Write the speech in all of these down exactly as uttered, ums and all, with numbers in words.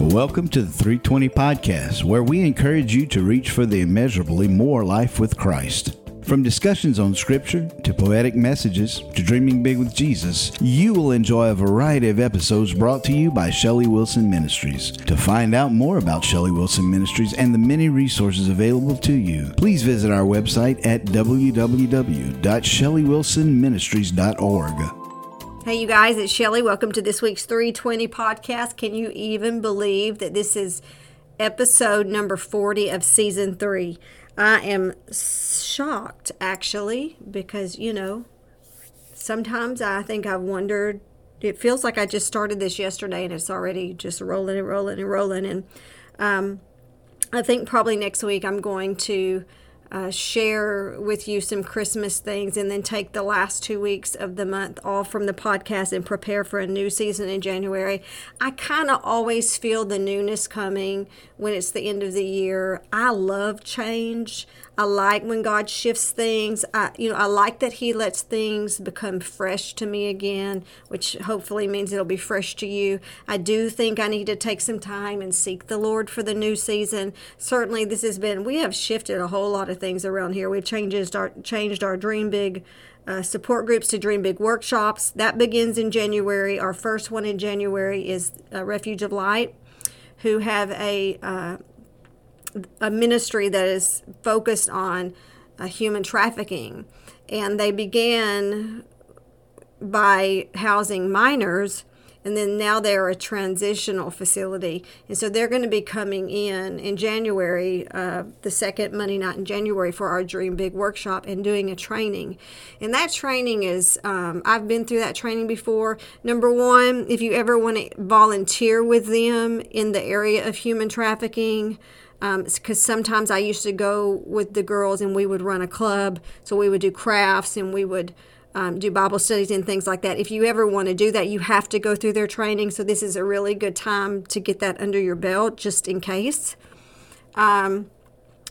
Welcome to the three twenty Podcast, where we encourage you to reach for the immeasurably more life with Christ. From discussions on Scripture, to poetic messages, to dreaming big with Jesus, you will enjoy a variety of episodes brought to you by Shelley Wilson Ministries. To find out more about Shelley Wilson Ministries and the many resources available to you, please visit our website at w w w dot shelley wilson ministries dot org. Hey, you guys, it's Shelley. Welcome to this week's three twenty Podcast. Can you even believe that this is episode number forty of season three? I am shocked, actually, because, you know, sometimes I think I've wondered. It feels like I just started this yesterday, and it's already just rolling and rolling and rolling. And um, I think probably next week I'm going to Uh, share with you some Christmas things, and then take the last two weeks of the month off from the podcast and prepare for a new season in January. I kind of always feel the newness coming when it's the end of the year. I love change. I like when God shifts things. I, you know, I like that He lets things become fresh to me again, which hopefully means it'll be fresh to you. I do think I need to take some time and seek the Lord for the new season. Certainly, this has been, we have shifted a whole lot of things around here. We've changed our changed our Dream Big uh, support groups to Dream Big workshops. That begins in January. Our first one in January is uh, Refuge of Light, who have a uh, a ministry that is focused on uh, human trafficking, and they began by housing minors. And then now they're a transitional facility. And so they're going to be coming in in January, uh, the second Monday night in January, for our Dream Big workshop and doing a training. And that training is, um, I've been through that training before. Number one, if you ever want to volunteer with them in the area of human trafficking, because um, sometimes I used to go with the girls and we would run a club. So we would do crafts and we would Um, do Bible studies and things like that. If you ever want to do that, you have to go through their training. So this is a really good time to get that under your belt, just in case. Um,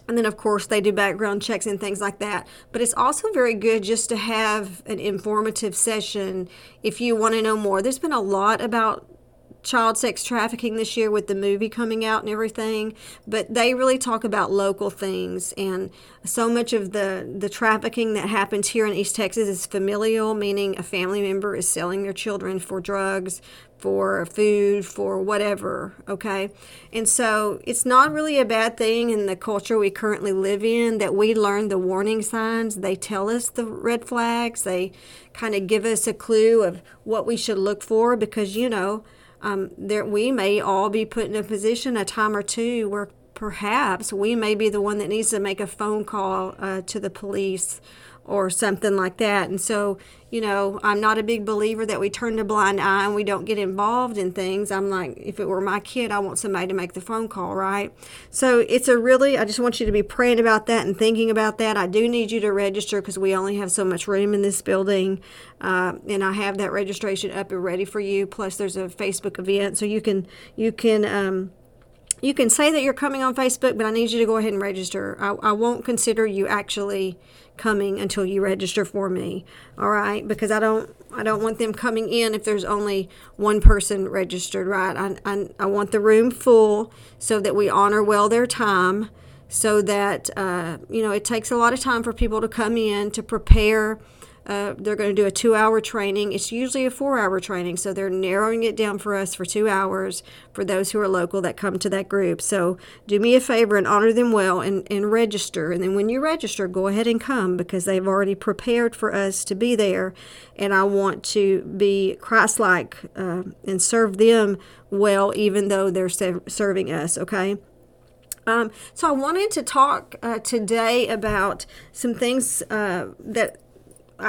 and then, of course, they do background checks and things like that. But it's also very good just to have an informative session if you want to know more. There's been a lot about child sex trafficking this year with the movie coming out and everything, but they really talk about local things, and so much of the the trafficking that happens here in East Texas is familial, meaning a family member is selling their children for drugs, for food, for whatever, okay? And so it's not really a bad thing in the culture we currently live in that we learn the warning signs. They tell us the red flags. They kind of give us a clue of what we should look for, because, you know, Um, there, we may all be put in a position a time or two where perhaps we may be the one that needs to make a phone call uh, to the police or something like that. And so, you know, I'm not a big believer that we turn a blind eye and we don't get involved in things. I'm like, if it were my kid, I want somebody to make the phone call, right? So it's a really, I just want you to be praying about that and thinking about that. I do need you to register because we only have so much room in this building. Uh, and I have that registration up and ready for you. Plus there's a Facebook event. So you can, you can, um, you can say that you're coming on Facebook, but I need you to go ahead and register. I, I won't consider you actually coming until you register for me, all right? Because I don't I don't want them coming in if there's only one person registered, right? I, I, I want the room full so that we honor well their time, so that, uh, you know, it takes a lot of time for people to come in to prepare. Uh, they're going to do a two-hour training. It's usually a four-hour training, so they're narrowing it down for us for two hours for those who are local that come to that group. So do me a favor and honor them well and, and register. And then when you register, go ahead and come, because they've already prepared for us to be there. And I want to be Christ-like uh, and serve them well, even though they're serving us, okay? Um, so I wanted to talk uh, today about some things uh, that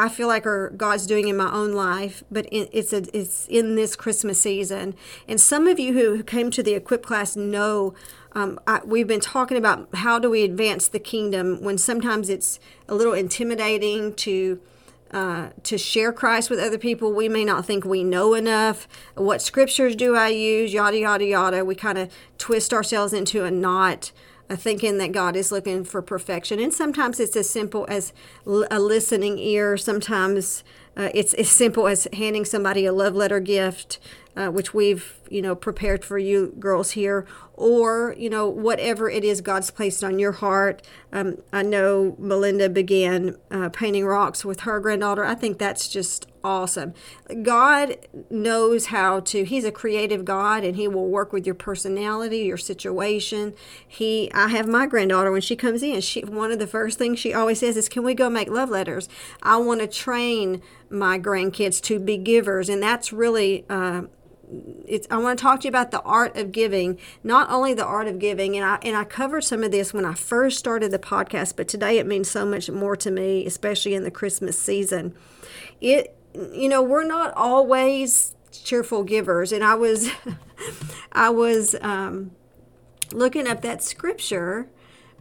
I feel like are God's doing in my own life, but it's a, it's in this Christmas season. And some of you who came to the Equip class know um, I, we've been talking about how do we advance the kingdom when sometimes it's a little intimidating to Uh, to share Christ with other people. We may not think we know enough. What scriptures do I use? Yada, yada, yada. We kind of twist ourselves into a knot, uh, thinking that God is looking for perfection. And sometimes it's as simple as l- a listening ear. Sometimes Uh, it's as simple as handing somebody a love letter gift, uh, which we've, you know, prepared for you girls here, or, you know, whatever it is God's placed on your heart. Um, I know Melinda began uh, painting rocks with her granddaughter. I think that's just awesome. God knows how to, he's a creative God, and he will work with your personality, your situation. He, I have my granddaughter, when she comes in, she, one of the first things she always says is, can we go make love letters? I want to train my grandkids to be givers. And that's really, uh, it's, I want to talk to you about the art of giving, not only the art of giving. And I, and I covered some of this when I first started the podcast, but today it means so much more to me, especially in the Christmas season. It, you know, we're not always cheerful givers. And I was, I was um, looking up that scripture,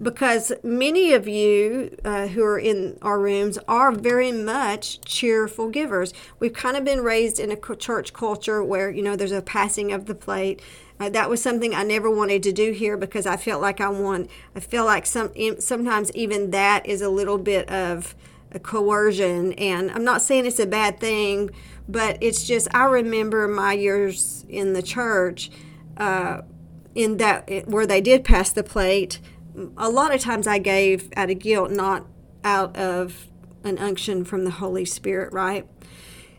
because many of you uh, who are in our rooms are very much cheerful givers. We've kind of been raised in a church culture where, you know, there's a passing of the plate. Uh, that was something I never wanted to do here, because I felt like I want, I feel like some sometimes even that is a little bit of a coercion. And I'm not saying it's a bad thing, but it's just, I remember my years in the church uh, in that where they did pass the plate. A lot of times I gave out of guilt, not out of an unction from the Holy Spirit, right?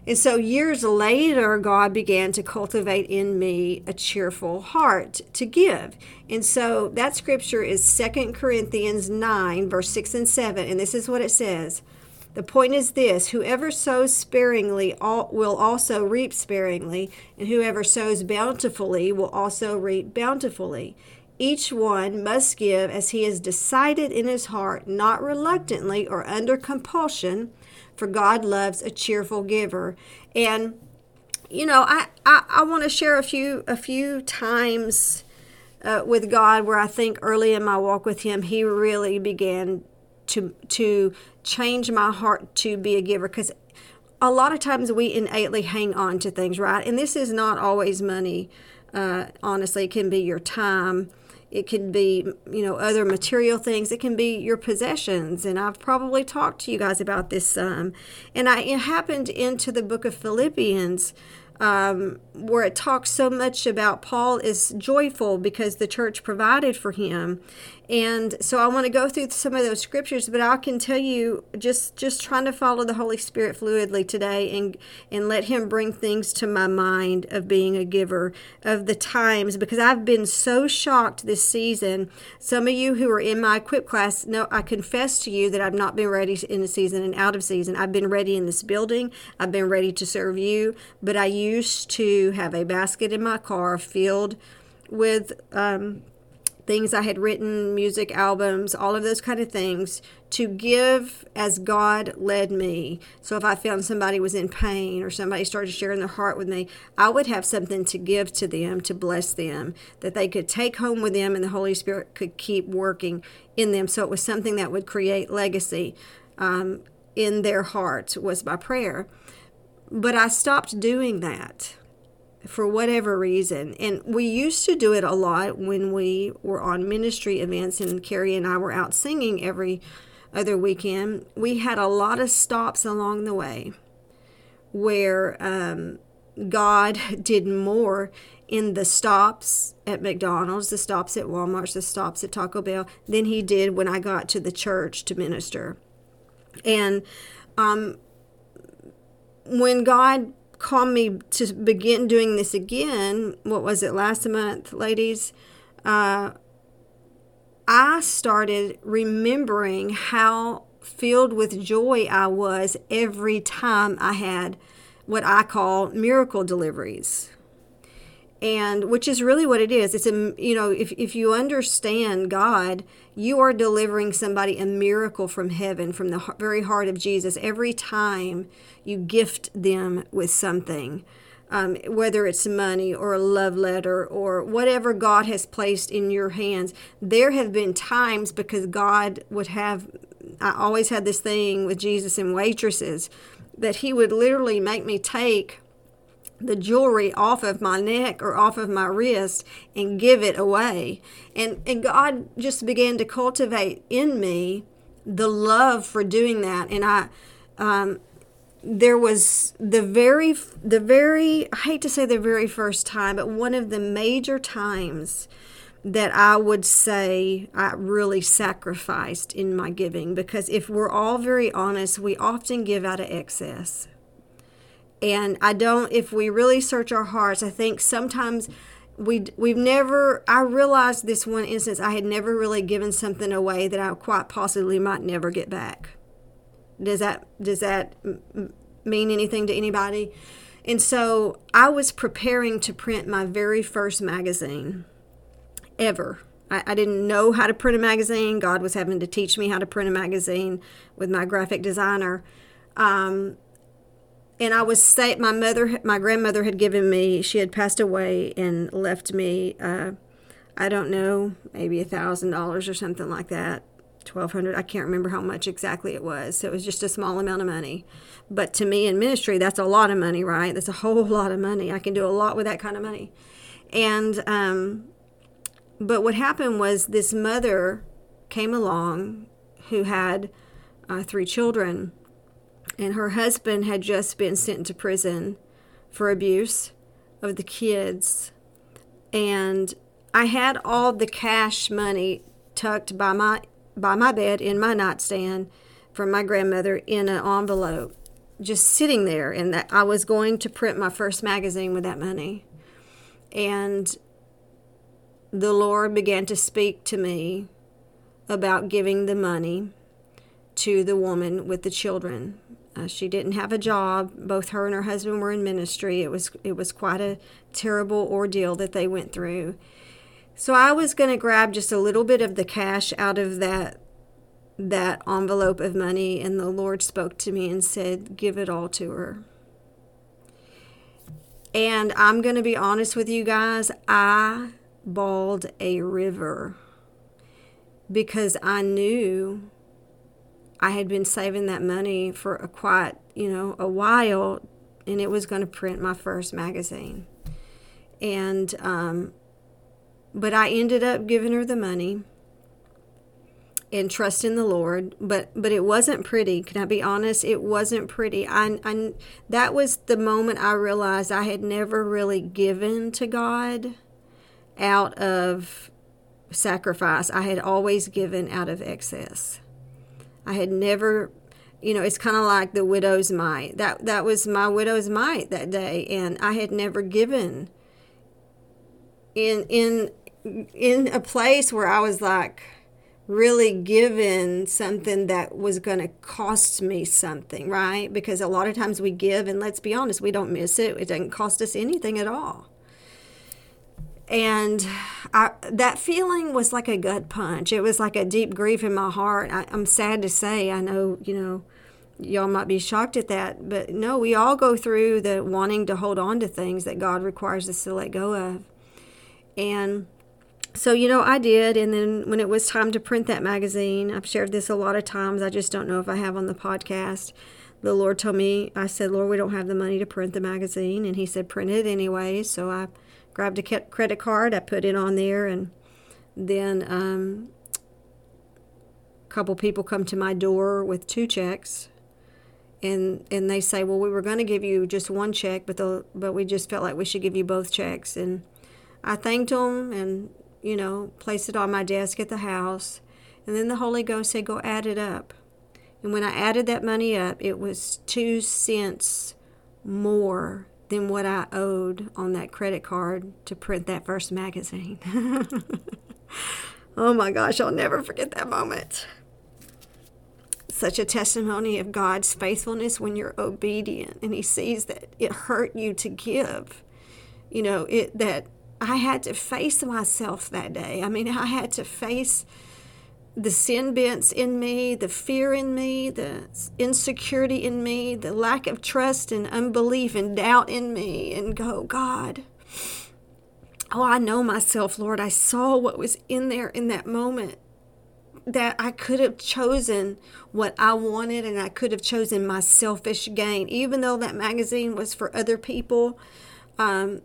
And so years later, God began to cultivate in me a cheerful heart to give. And so that scripture is Second Corinthians nine, verse six and seven. And this is what it says. The point is this, whoever sows sparingly will also reap sparingly, and whoever sows bountifully will also reap bountifully. Each one must give as he has decided in his heart, not reluctantly or under compulsion, for God loves a cheerful giver. And, you know, I, I, I want to share a few a few times uh, with God where I think early in my walk with him, he really began to, to change my heart to be a giver. Because a lot of times we innately hang on to things, right? And this is not always money. Uh, honestly, it can be your time. It can be, you know, other material things. It can be your possessions. And I've probably talked to you guys about this some. And I, it happened into the book of Philippians um, where it talks so much about Paul is joyful because the church provided for him. And so I want to go through some of those scriptures, but I can tell you just, just trying to follow the Holy Spirit fluidly today and and let him bring things to my mind of being a giver of the times, because I've been so shocked this season. Some of you who are in my Equip class, no, I confess to you that I've not been ready in the season and out of season. I've been ready in this building. I've been ready to serve you, but I used to have a basket in my car filled with um things I had written, music albums, all of those kind of things, to give as God led me. So if I found somebody was in pain or somebody started sharing their heart with me, I would have something to give to them, to bless them, that they could take home with them and the Holy Spirit could keep working in them. So it was something that would create legacy um, in their hearts, was my prayer. But I stopped doing that for whatever reason. And we used to do it a lot when we were on ministry events and Carrie and I were out singing every other weekend. We had a lot of stops along the way where um, God did more in the stops at McDonald's, the stops at Walmart, the stops at Taco Bell than he did when I got to the church to minister. And um, when God called me to begin doing this again, what was it, last month, ladies? Uh, I started remembering how filled with joy I was every time I had what I call miracle deliveries. And which is really what it is. It's a, you know, if, if you understand God, you are delivering somebody a miracle from heaven, from the very heart of Jesus, every time you gift them with something, um, whether it's money or a love letter or whatever God has placed in your hands. There have been times, because God would have, I always had this thing with Jesus and waitresses, that he would literally make me take the jewelry off of my neck or off of my wrist and give it away. And and God just began to cultivate in me the love for doing that. And I, um, there was the very, the very, I hate to say the very first time, but one of the major times that I would say I really sacrificed in my giving, because if we're all very honest, we often give out of excess. And I don't, if we really search our hearts, I think sometimes we, we've never, I realized this one instance, I had never really given something away that I quite possibly might never get back. Does that does that mean anything to anybody? And so I was preparing to print my very first magazine ever. I, I didn't know how to print a magazine. God was having to teach me how to print a magazine with my graphic designer. Um, and I was say my mother, my grandmother had given me. She had passed away and left me. Uh, I don't know, maybe a thousand dollars or something like that. twelve hundred dollars, I can't remember how much exactly it was. So it was just a small amount of money. But to me in ministry, that's a lot of money, right? That's a whole lot of money. I can do a lot with that kind of money. And, um, but what happened was this mother came along who had uh, three children, and her husband had just been sent to prison for abuse of the kids. And I had all the cash money tucked by my by my bed in my nightstand from my grandmother in an envelope, just sitting there, and that I was going to print my first magazine with that money. And the Lord began to speak to me about giving the money to the woman with the children. Uh, she didn't have a job. Both her and her husband were in ministry. It was it was quite a terrible ordeal that they went through. So I was going to grab just a little bit of the cash out of that that envelope of money, and the Lord spoke to me and said, give it all to her. And I'm going to be honest with you guys, I bawled a river because I knew I had been saving that money for a quite, you know, a while, and it was going to print my first magazine. And, um, But I ended up giving her the money and trusting the Lord. But but it wasn't pretty. Can I be honest? It wasn't pretty. I, I, that was the moment I realized I had never really given to God out of sacrifice. I had always given out of excess. I had never, you know, it's kind of like the widow's mite. That, that was my widow's mite that day, and I had never given in in in a place where I was like really given something that was going to cost me something, right? Because a lot of times we give, and let's be honest, we don't miss it. It doesn't cost us anything at all. And I, that feeling was like a gut punch. It was like a deep grief in my heart. I, I'm sad to say, I know, you know, y'all might be shocked at that, but no, we all go through the wanting to hold on to things that God requires us to let go of. And so, you know, I did. And then when it was time to print that magazine, I've shared this a lot of times. I just don't know if I have on the podcast. The Lord told me, I said, Lord, we don't have the money to print the magazine. And he said, print it anyway. So I grabbed a credit card. I put it on there. And then um, a couple people come to my door with two checks. And and they say, well, we were going to give you just one check, but the, but we just felt like we should give you both checks. And I thanked them and, you know, placed it on my desk at the house. And then the Holy Ghost said, go add it up. And when I added that money up, it was two cents more than what I owed on that credit card to print that first magazine. Oh, my gosh, I'll never forget that moment. Such a testimony of God's faithfulness when you're obedient and he sees that it hurt you to give. You know, it that... I had to face myself that day. I mean, I had to face the sin bents in me, the fear in me, the insecurity in me, the lack of trust and unbelief and doubt in me, and go, God, oh, I know myself, Lord. I saw what was in there in that moment, that I could have chosen what I wanted, and I could have chosen my selfish gain. Even though that magazine was for other people, um,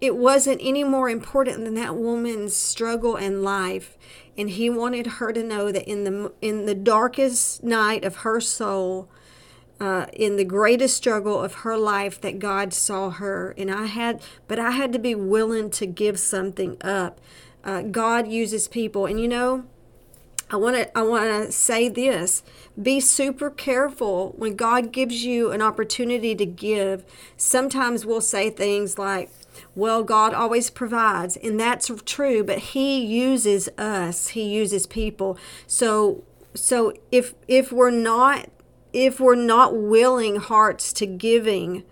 it wasn't any more important than that woman's struggle and life. And he wanted her to know that in the in the darkest night of her soul, uh, in the greatest struggle of her life that God saw her. And I had, but I had to be willing to give something up. Uh, God uses people. And you know, I want to I want to say this. Be super careful when God gives you an opportunity to give. Sometimes we'll say things like, well, God always provides, and that's true, but he uses us. He uses people. So so if if we're not if we're not willing hearts to giving,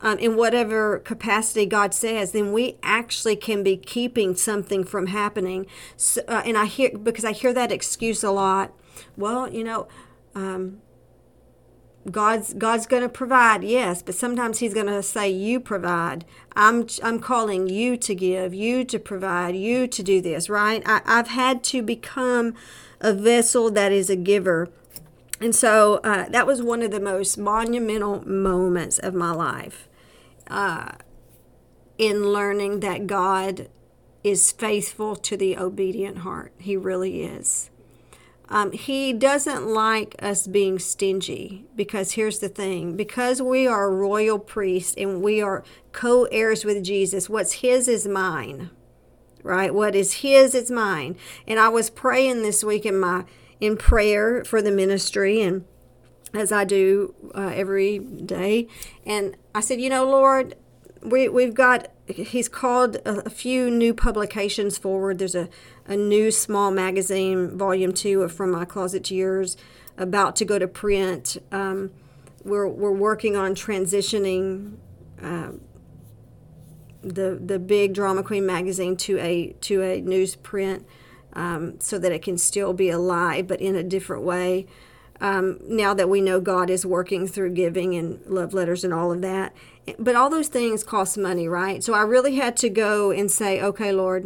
Um, in whatever capacity God says, then we actually can be keeping something from happening. So, uh, and I hear, because I hear that excuse a lot. Well, you know, um, God's God's going to provide, yes, but sometimes He's going to say, "You provide. I'm I'm calling you to give, you to provide, you to do this." Right? I, I've had to become a vessel that is a giver. And so uh, that was one of the most monumental moments of my life uh, in learning that God is faithful to the obedient heart. He really is. Um, he doesn't like us being stingy, because here's the thing. Because we are royal priests and we are co-heirs with Jesus, what's his is mine, right? What is his is mine. And I was praying this week in my in prayer for the ministry, and as I do uh, every day. And I said, you know, Lord, we, we've got, he's called a, a few new publications forward. There's a, a new small magazine, volume two of From My Closet to Yours, about to go to print. Um, we're, we're working on transitioning uh, the the big Drama Queen magazine to a to a newsprint, Um, so that it can still be alive, but in a different way. Um, now that we know God is working through giving and love letters and all of that. But all those things cost money, right? So I really had to go and say, okay, Lord,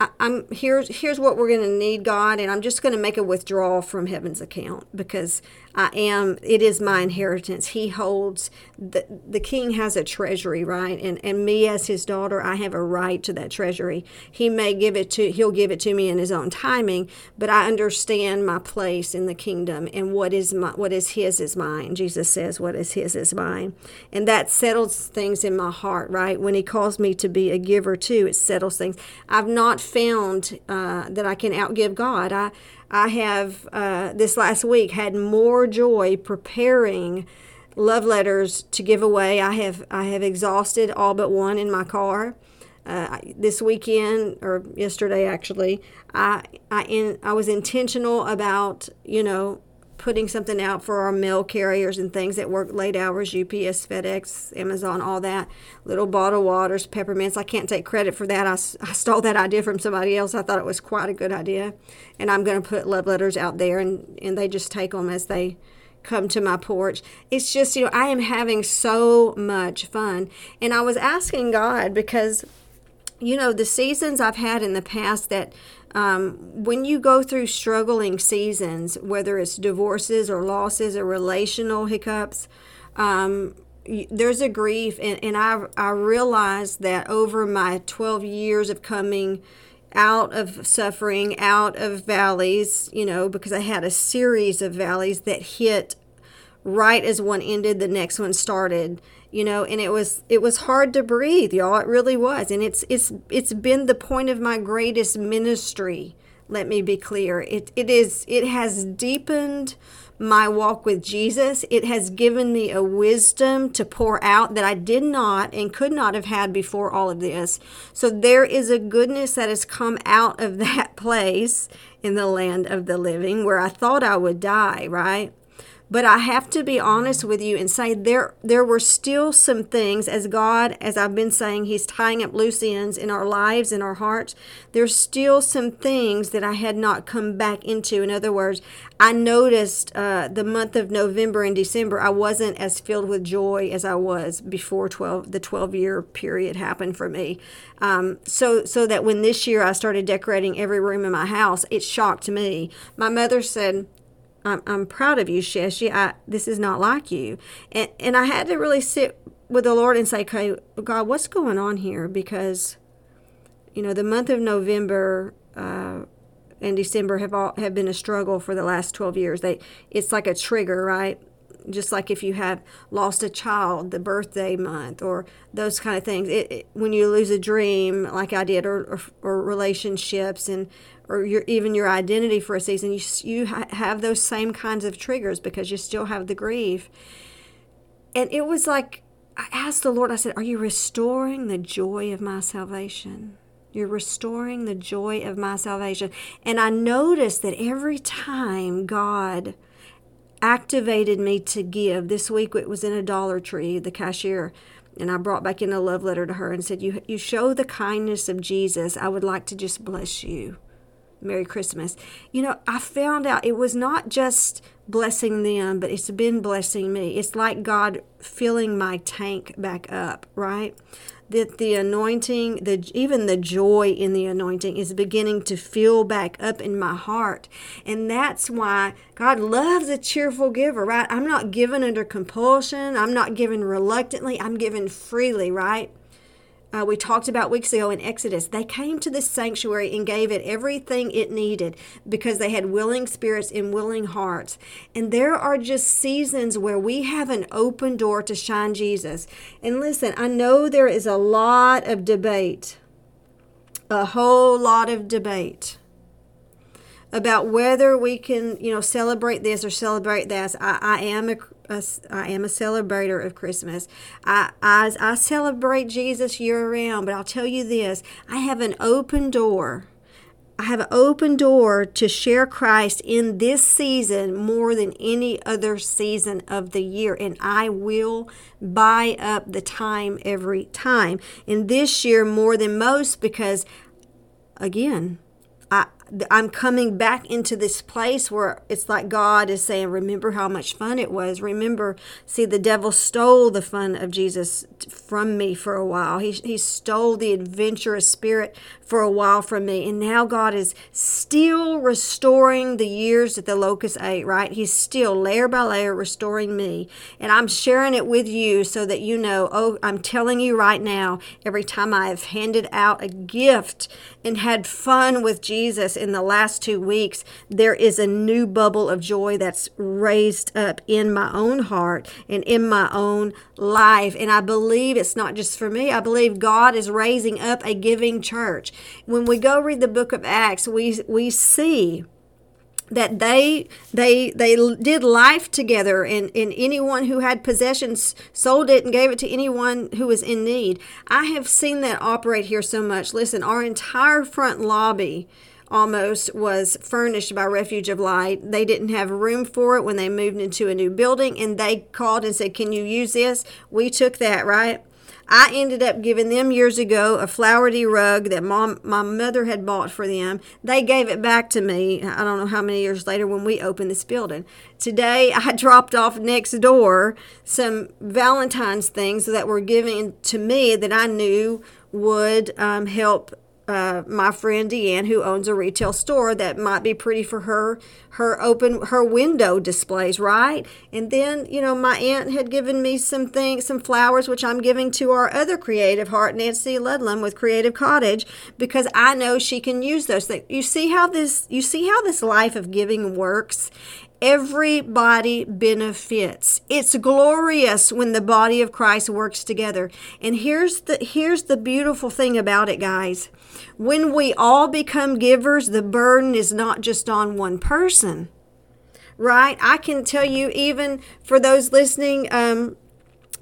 I, I'm here's here's what we're going to need, God, and I'm just going to make a withdrawal from heaven's account, because I am, it is my inheritance. He holds, the, the king has a treasury, right? And and me as his daughter, I have a right to that treasury. He may give it to, he'll give it to me in his own timing, but I understand my place in the kingdom, and what is my, what is his is mine. Jesus says, what is his is mine. And that settles things in my heart, right? When he calls me to be a giver too, it settles things. I've not found uh, that I can outgive God. I, I have, uh, this last week, had more joy preparing love letters to give away. I have I have exhausted all but one in my car. Uh, this weekend, or yesterday actually, I I, in, I was intentional about, you know, putting something out for our mail carriers and things that work late hours, U P S, FedEx, Amazon, all that, little bottle waters, peppermints. I can't take credit for that. I, I stole that idea from somebody else. I thought it was quite a good idea. And I'm going to put love letters out there, and, and they just take them as they come to my porch. It's just, you know, I am having so much fun. And I was asking God, because, you know, the seasons I've had in the past that, Um, when you go through struggling seasons, whether it's divorces or losses or relational hiccups, um, y- there's a grief. And, and I, I realized that over my twelve years of coming out of suffering, out of valleys, you know, because I had a series of valleys that hit right as one ended, the next one started. You know, and it was it was hard to breathe, y'all. It really was. And it's it's it's been the point of my greatest ministry. Let me be clear. It it is it has deepened my walk with Jesus. It has given me a wisdom to pour out that I did not and could not have had before all of this. So there is a goodness that has come out of that place in the land of the living, where I thought I would die, right? But I have to be honest with you and say there there were still some things, as God, as I've been saying, he's tying up loose ends in our lives, in our hearts. There's still some things that I had not come back into. In other words, I noticed uh, the month of November and December, I wasn't as filled with joy as I was before twelve the twelve-year period happened for me. Um, so, so that when this year I started decorating every room in my house, it shocked me. My mother said, I'm, I'm proud of you, Sheshy. I, this is not like you. And and I had to really sit with the Lord and say, okay, God, what's going on here? Because, you know, the month of November uh, and December have all, have been a struggle for the last twelve years. They It's like a trigger, right? just like if you have lost a child, the birthday month, or those kind of things. It, it, when you lose a dream, like I did, or or, or relationships, and or your, even your identity for a season, you you ha- have those same kinds of triggers because you still have the grief. And it was like, I asked the Lord, I said, are you restoring the joy of my salvation? You're restoring the joy of my salvation. And I noticed that every time God activated me to give, this week it was in a Dollar Tree, the cashier, and I brought back in a love letter to her and said, you you show the kindness of Jesus. I would like to just bless you. Merry Christmas. You know, I found out it was not just blessing them, but it's been blessing me. It's like God filling my tank back up, right? That the anointing, the even the joy in the anointing is beginning to fill back up in my heart. And that's why God loves a cheerful giver, right? I'm not given under compulsion. I'm not given reluctantly. I'm given freely, right? Uh, we talked about weeks ago in Exodus. They came to the sanctuary and gave it everything it needed because they had willing spirits and willing hearts. And there are just seasons where we have an open door to shine Jesus. And listen, I know there is a lot of debate, a whole lot of debate about whether we can, you know, celebrate this or celebrate that. I, I am a I am a celebrator of Christmas. I, I I celebrate Jesus year round, but I'll tell you this, I have an open door. I have an open door to share Christ in this season more than any other season of the year, and I will buy up the time every time. And this year more than most because, again, I, I'm coming back into this place where it's like God is saying, remember how much fun it was. Remember, see, the devil stole the fun of Jesus from me for a while. He he stole the adventurous spirit for a while from me. And now God is still restoring the years that the locust ate, right? He's still layer by layer restoring me. And I'm sharing it with you so that you know, oh, I'm telling you right now, every time I have handed out a gift and had fun with Jesus in the last two weeks, there is a new bubble of joy that's raised up in my own heart and in my own life. And I believe it's not just for me. I believe God is raising up a giving church. When we go read the book of Acts, we we see that they they they did life together, and, and anyone who had possessions sold it and gave it to anyone who was in need. I have seen that operate here so much. Listen, our entire front lobby almost was furnished by Refuge of Light. They didn't have room for it when they moved into a new building, and they called and said, can you use this? We took that, right? I ended up giving them years ago a flowery rug that mom, my mother had bought for them. They gave it back to me, I don't know how many years later, when we opened this building. Today, I dropped off next door some Valentine's things that were given to me that I knew would um, help Uh, my friend Deanne, who owns a retail store, that might be pretty for her, her open, her window displays, right? And then, you know, my aunt had given me some things, some flowers, which I'm giving to our other creative heart, Nancy Ludlam with Creative Cottage, because I know she can use those things. You see how this, you see how this life of giving works? Everybody benefits. It's glorious when the body of Christ works together. And here's the here's the beautiful thing about it, guys. When we all become givers, the burden is not just on one person, right? I can tell you, even for those listening, um,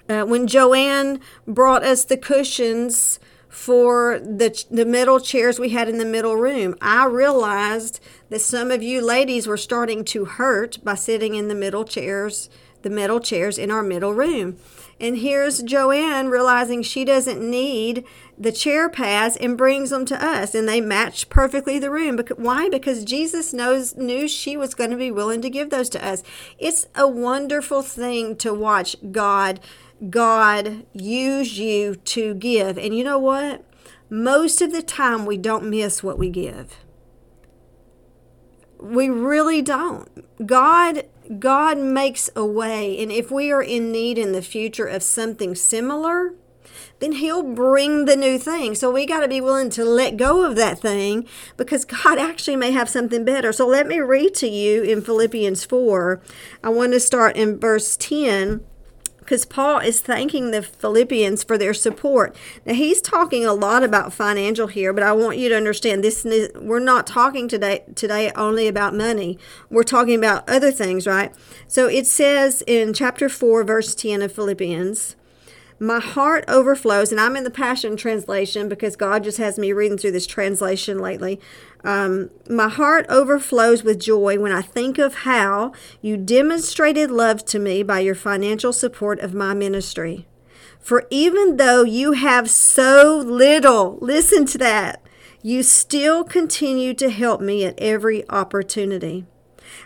uh, when Joanne brought us the cushions for the the metal chairs we had in the middle room, I realized that some of you ladies were starting to hurt by sitting in the middle chairs, the metal chairs in our middle room. And here's Joanne realizing she doesn't need the chair pads and brings them to us, and they match perfectly the room. Why? Because Jesus knows knew she was going to be willing to give those to us. It's a wonderful thing to watch God God use you to give. And you know what? Most of the time we don't miss what we give. We really don't. God God makes a way. And if we are in need in the future of something similar, then he'll bring the new thing. So we got to be willing to let go of that thing, because God actually may have something better. So let me read to you in Philippians four. I want to start in verse ten. Because Paul is thanking the Philippians for their support. Now, he's talking a lot about financial here, but I want you to understand this. We're not talking today today only about money. We're talking about other things, right? So it says in chapter four, verse ten of Philippians, my heart overflows, and I'm in the Passion Translation because God just has me reading through this translation lately. Um, my heart overflows with joy when I think of how you demonstrated love to me by your financial support of my ministry. For even though you have so little, listen to that, you still continue to help me at every opportunity.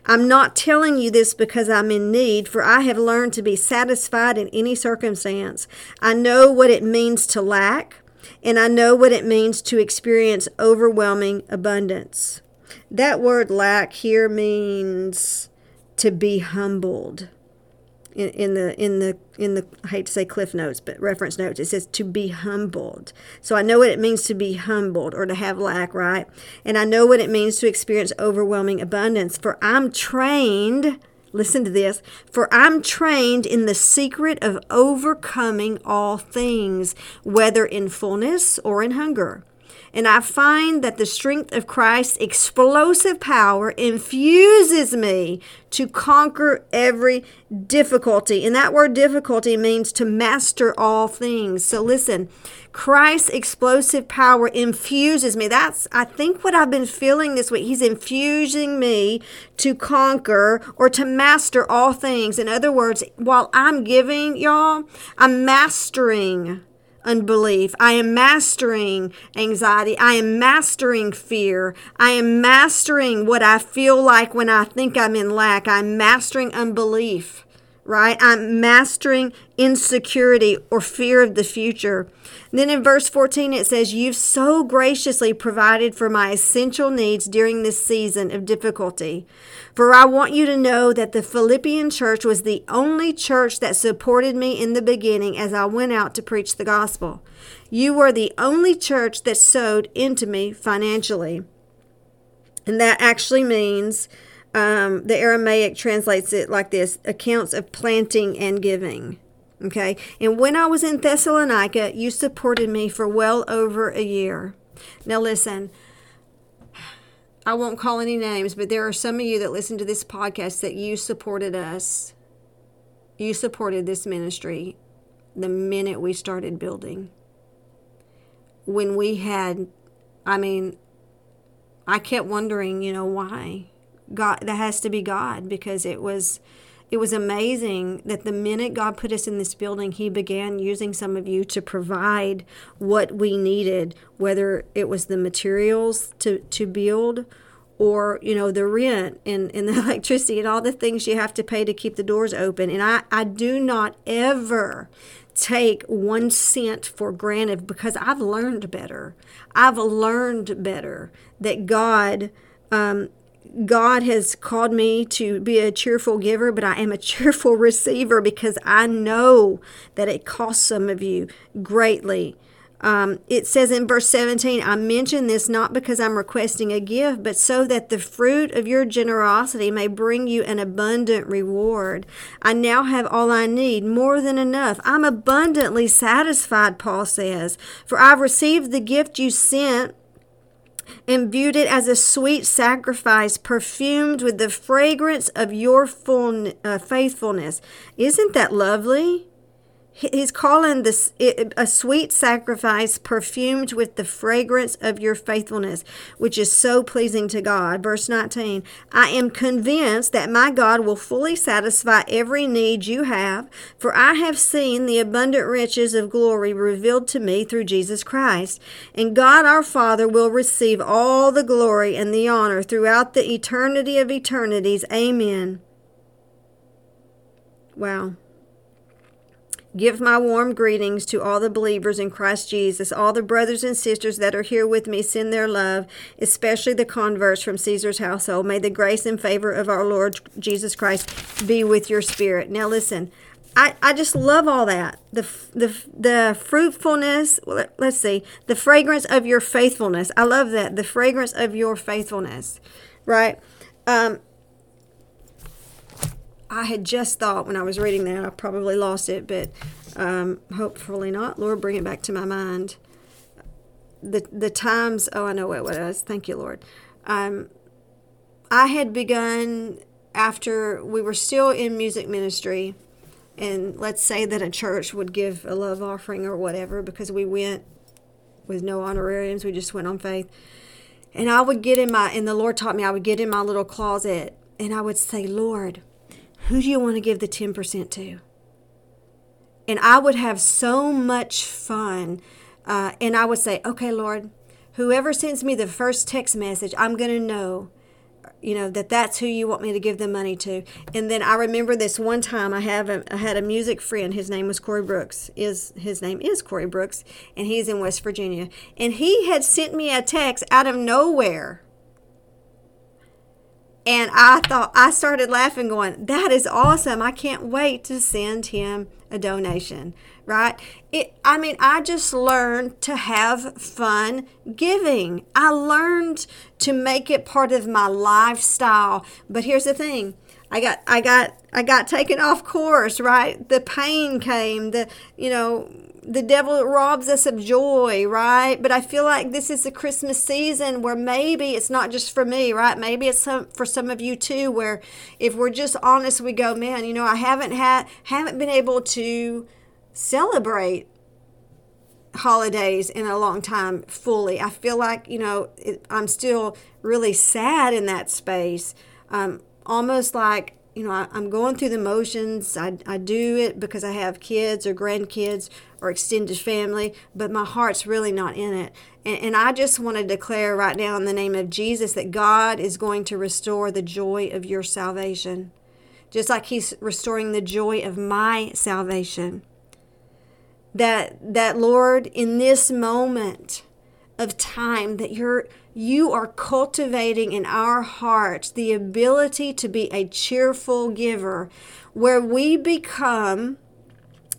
I'm not telling you this because I'm in need, for I have learned to be satisfied in any circumstance. I know what it means to lack, and I know what it means to experience overwhelming abundance. That word lack here means to be humbled. In, in the in the in the I hate to say cliff notes, but reference notes, it says to be humbled. So I know what it means to be humbled or to have lack, right? And I know what it means to experience overwhelming abundance. For I'm trained, listen to this, for I'm trained in the secret of overcoming all things, whether in fullness or in hunger. And I find that the strength of Christ's explosive power infuses me to conquer every difficulty. And that word difficulty means to master all things. So listen, Christ's explosive power infuses me. That's, I think, what I've been feeling this week. He's infusing me to conquer or to master all things. In other words, while I'm giving, y'all, I'm mastering unbelief. I am mastering anxiety. I am mastering fear. I am mastering what I feel like when I think I'm in lack. I'm mastering unbelief, right? I'm mastering insecurity or fear of the future. And then in verse fourteen, it says, you've so graciously provided for my essential needs during this season of difficulty. For I want you to know that the Philippian church was the only church that supported me in the beginning as I went out to preach the gospel. You were the only church that sowed into me financially. And that actually means, um, the Aramaic translates it like this, accounts of planting and giving. Okay, and when I was in Thessalonica, you supported me for well over a year. Now listen, I won't call any names, but there are some of you that listen to this podcast that you supported us. You supported this ministry the minute we started building. When we had, I mean, I kept wondering, you know, why? God, that has to be God, because it was... It was amazing that the minute God put us in this building, he began using some of you to provide what we needed, whether it was the materials to, to build or, you know, the rent and, and the electricity and all the things you have to pay to keep the doors open. And I, I do not ever take one cent for granted, because I've learned better. I've learned better that God... um, God has called me to be a cheerful giver, but I am a cheerful receiver, because I know that it costs some of you greatly. Um, it says in verse seventeen, I mention this not because I'm requesting a gift, but so that the fruit of your generosity may bring you an abundant reward. I now have all I need, more than enough. I'm abundantly satisfied, Paul says, for I've received the gift you sent and viewed it as a sweet sacrifice, perfumed with the fragrance of your full, uh, faithfulness. Isn't that lovely? He's calling this a sweet sacrifice, perfumed with the fragrance of your faithfulness, which is so pleasing to God. Verse nineteen, I am convinced that my God will fully satisfy every need you have, for I have seen the abundant riches of glory revealed to me through Jesus Christ. And God our Father will receive all the glory and the honor throughout the eternity of eternities. Amen. Wow. Give my warm greetings to all the believers in Christ Jesus. All the brothers and sisters that are here with me send their love, especially the converts from Caesar's household. May the grace and favor of our Lord Jesus Christ be with your spirit. Now listen, I, I just love all that. The the the fruitfulness, well, let, let's see, the fragrance of your faithfulness. I love that, the fragrance of your faithfulness, right? Um, I had just thought when I was reading that, I probably lost it, but um, hopefully not. Lord, bring it back to my mind. The the times, oh, I know what it was. Thank you, Lord. Um, I had begun after we were still in music ministry, and let's say that a church would give a love offering or whatever, because we went with no honorariums. We just went on faith. And I would get in my, and the Lord taught me, I would get in my little closet, and I would say, Lord, who do you want to give the ten percent to? And I would have so much fun. Uh, and I would say, okay, Lord, whoever sends me the first text message, I'm going to know, you know, that that's who you want me to give the money to. And then I remember this one time I have a, I had a music friend. His name was Corey Brooks. Is his name is Corey Brooks, and he's in West Virginia. And he had sent me a text out of nowhere. And I thought, I started laughing going, that is awesome. I can't wait to send him a donation, right? It. I mean, I just learned to have fun giving. I learned to make it part of my lifestyle. But here's the thing. I got, I got, I got taken off course, right? The pain came, the, you know, the devil robs us of joy, right? But I feel like this is the Christmas season where maybe it's not just for me, right? Maybe it's some, for some of you too, where if we're just honest, we go, man, you know, I haven't had, haven't been able to celebrate holidays in a long time fully. I feel like, you know, it, I'm still really sad in that space. Um, almost like, you know, I, I'm going through the motions. I, I do it because I have kids or grandkids or extended family, but my heart's really not in it. And, and I just want to declare right now in the name of Jesus that God is going to restore the joy of your salvation, just like he's restoring the joy of my salvation. That, that Lord, in this moment of time, that you're You are cultivating in our hearts the ability to be a cheerful giver, where we become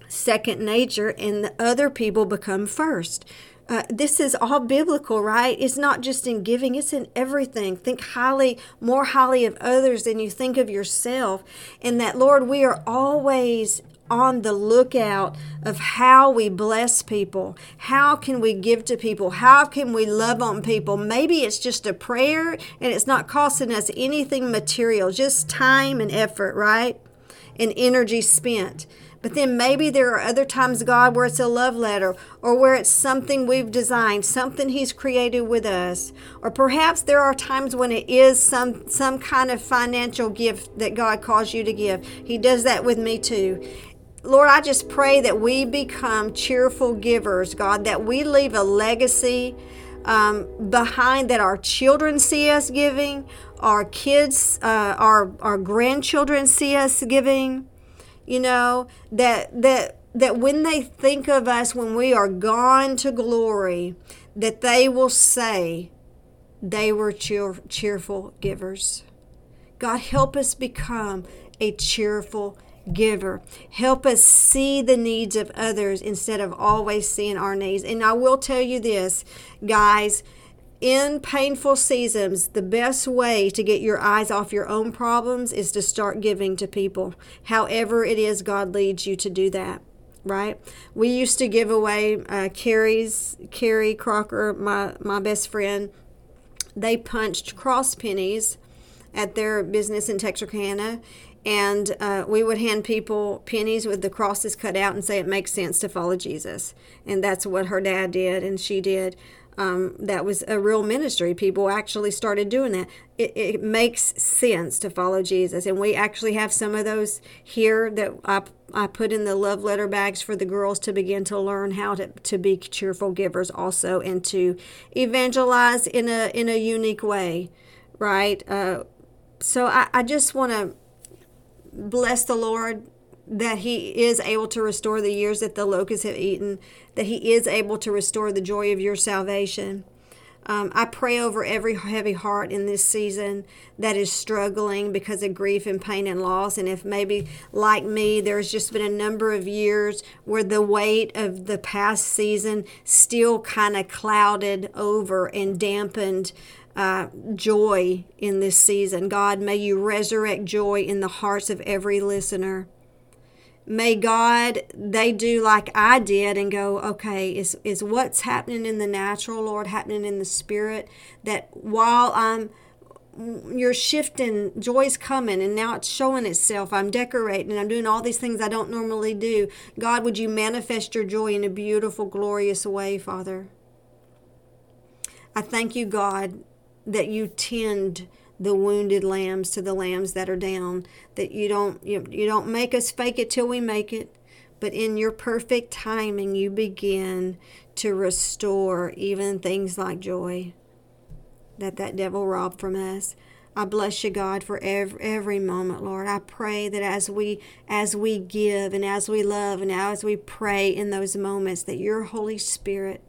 second nature and the other people become first. Uh, this is all biblical, right? It's not just in giving, it's in everything. Think highly, more highly of others than you think of yourself. And that, Lord, we are always on the lookout of how we bless people. How can we give to people? How can we love on people? Maybe it's just a prayer and it's not costing us anything material, just time and effort, right? And energy spent. But then maybe there are other times, God, where it's a love letter, or where it's something we've designed, something he's created with us. Or perhaps there are times when it is some some kind of financial gift that God calls you to give. He does that with me too. Lord, I just pray that we become cheerful givers, God, that we leave a legacy um, behind, that our children see us giving, our kids, uh, our our grandchildren see us giving, you know, that that that when they think of us, when we are gone to glory, that they will say they were cheer, cheerful givers. God, help us become a cheerful giver. Giver. Help us see the needs of others instead of always seeing our needs. And I will tell you this, guys, in painful seasons, the best way to get your eyes off your own problems is to start giving to people. However it is God leads you to do that, right? We used to give away uh, Carrie's, Carrie Crocker, my, my best friend. They punched cross pennies at their business in Texarkana. And uh, we would hand people pennies with the crosses cut out and say, it makes sense to follow Jesus. And that's what her dad did and she did. Um, that was a real ministry. People actually started doing that. It, it makes sense to follow Jesus. And we actually have some of those here that I, I put in the love letter bags for the girls to begin to learn how to, to be cheerful givers also, and to evangelize in a, in a unique way, right? Uh, so I, I just want to bless the Lord that he is able to restore the years that the locusts have eaten, that he is able to restore the joy of your salvation. Um, I pray over every heavy heart in this season that is struggling because of grief and pain and loss. And if maybe, like me, there's just been a number of years where the weight of the past season still kind of clouded over and dampened uh, joy in this season. God, may you resurrect joy in the hearts of every listener. May God, they do like I did and go, okay, is is what's happening in the natural, Lord, happening in the spirit, that while I'm, you're shifting, joy's coming, and now it's showing itself. I'm decorating, and I'm doing all these things I don't normally do. God, would you manifest your joy in a beautiful, glorious way, Father? I thank you, God, that you tend the wounded lambs to the lambs that are down, that you don't you, you don't make us fake it till we make it, but in your perfect timing, you begin to restore even things like joy that that devil robbed from us. I bless you, God, for every, every moment, Lord. I pray that as we as we give and as we love and as we pray in those moments, that your Holy Spirit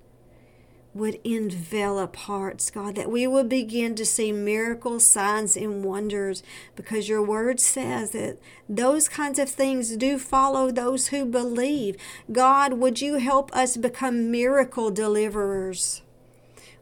would envelop hearts, God, that we would begin to see miracles, signs, and wonders, because your word says that those kinds of things do follow those who believe. God, would you help us become miracle deliverers?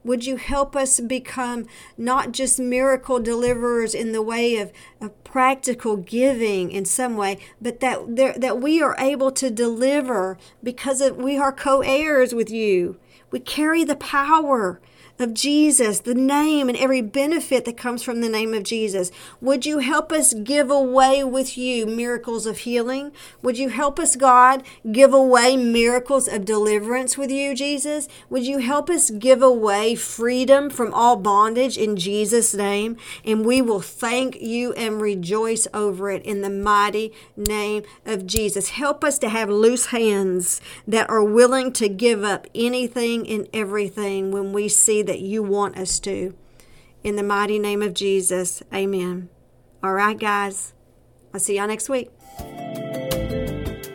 Would you help us become not just miracle deliverers in the way of, of practical giving in some way, but that there, that we are able to deliver because of, we are co-heirs with you. We carry the power of Jesus, the name, and every benefit that comes from the name of Jesus. Would you help us give away with you miracles of healing? Would you help us, God, give away miracles of deliverance with you, Jesus? Would you help us give away freedom from all bondage in Jesus' name? And we will thank you and rejoice over it in the mighty name of Jesus. Help us to have loose hands that are willing to give up anything and everything when we see that you want us to. In the mighty name of Jesus, amen. All right, guys. I'll see y'all next week.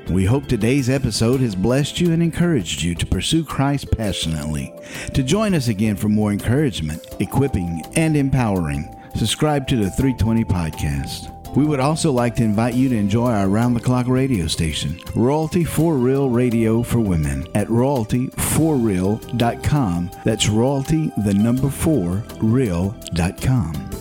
We hope today's episode has blessed you and encouraged you to pursue Christ passionately. To join us again for more encouragement, equipping, and empowering, subscribe to the three twenty Podcast. We would also like to invite you to enjoy our round-the-clock radio station, Royalty for Real Radio for Women, at royalty for real dot com. That's royalty, the number four, real dot com.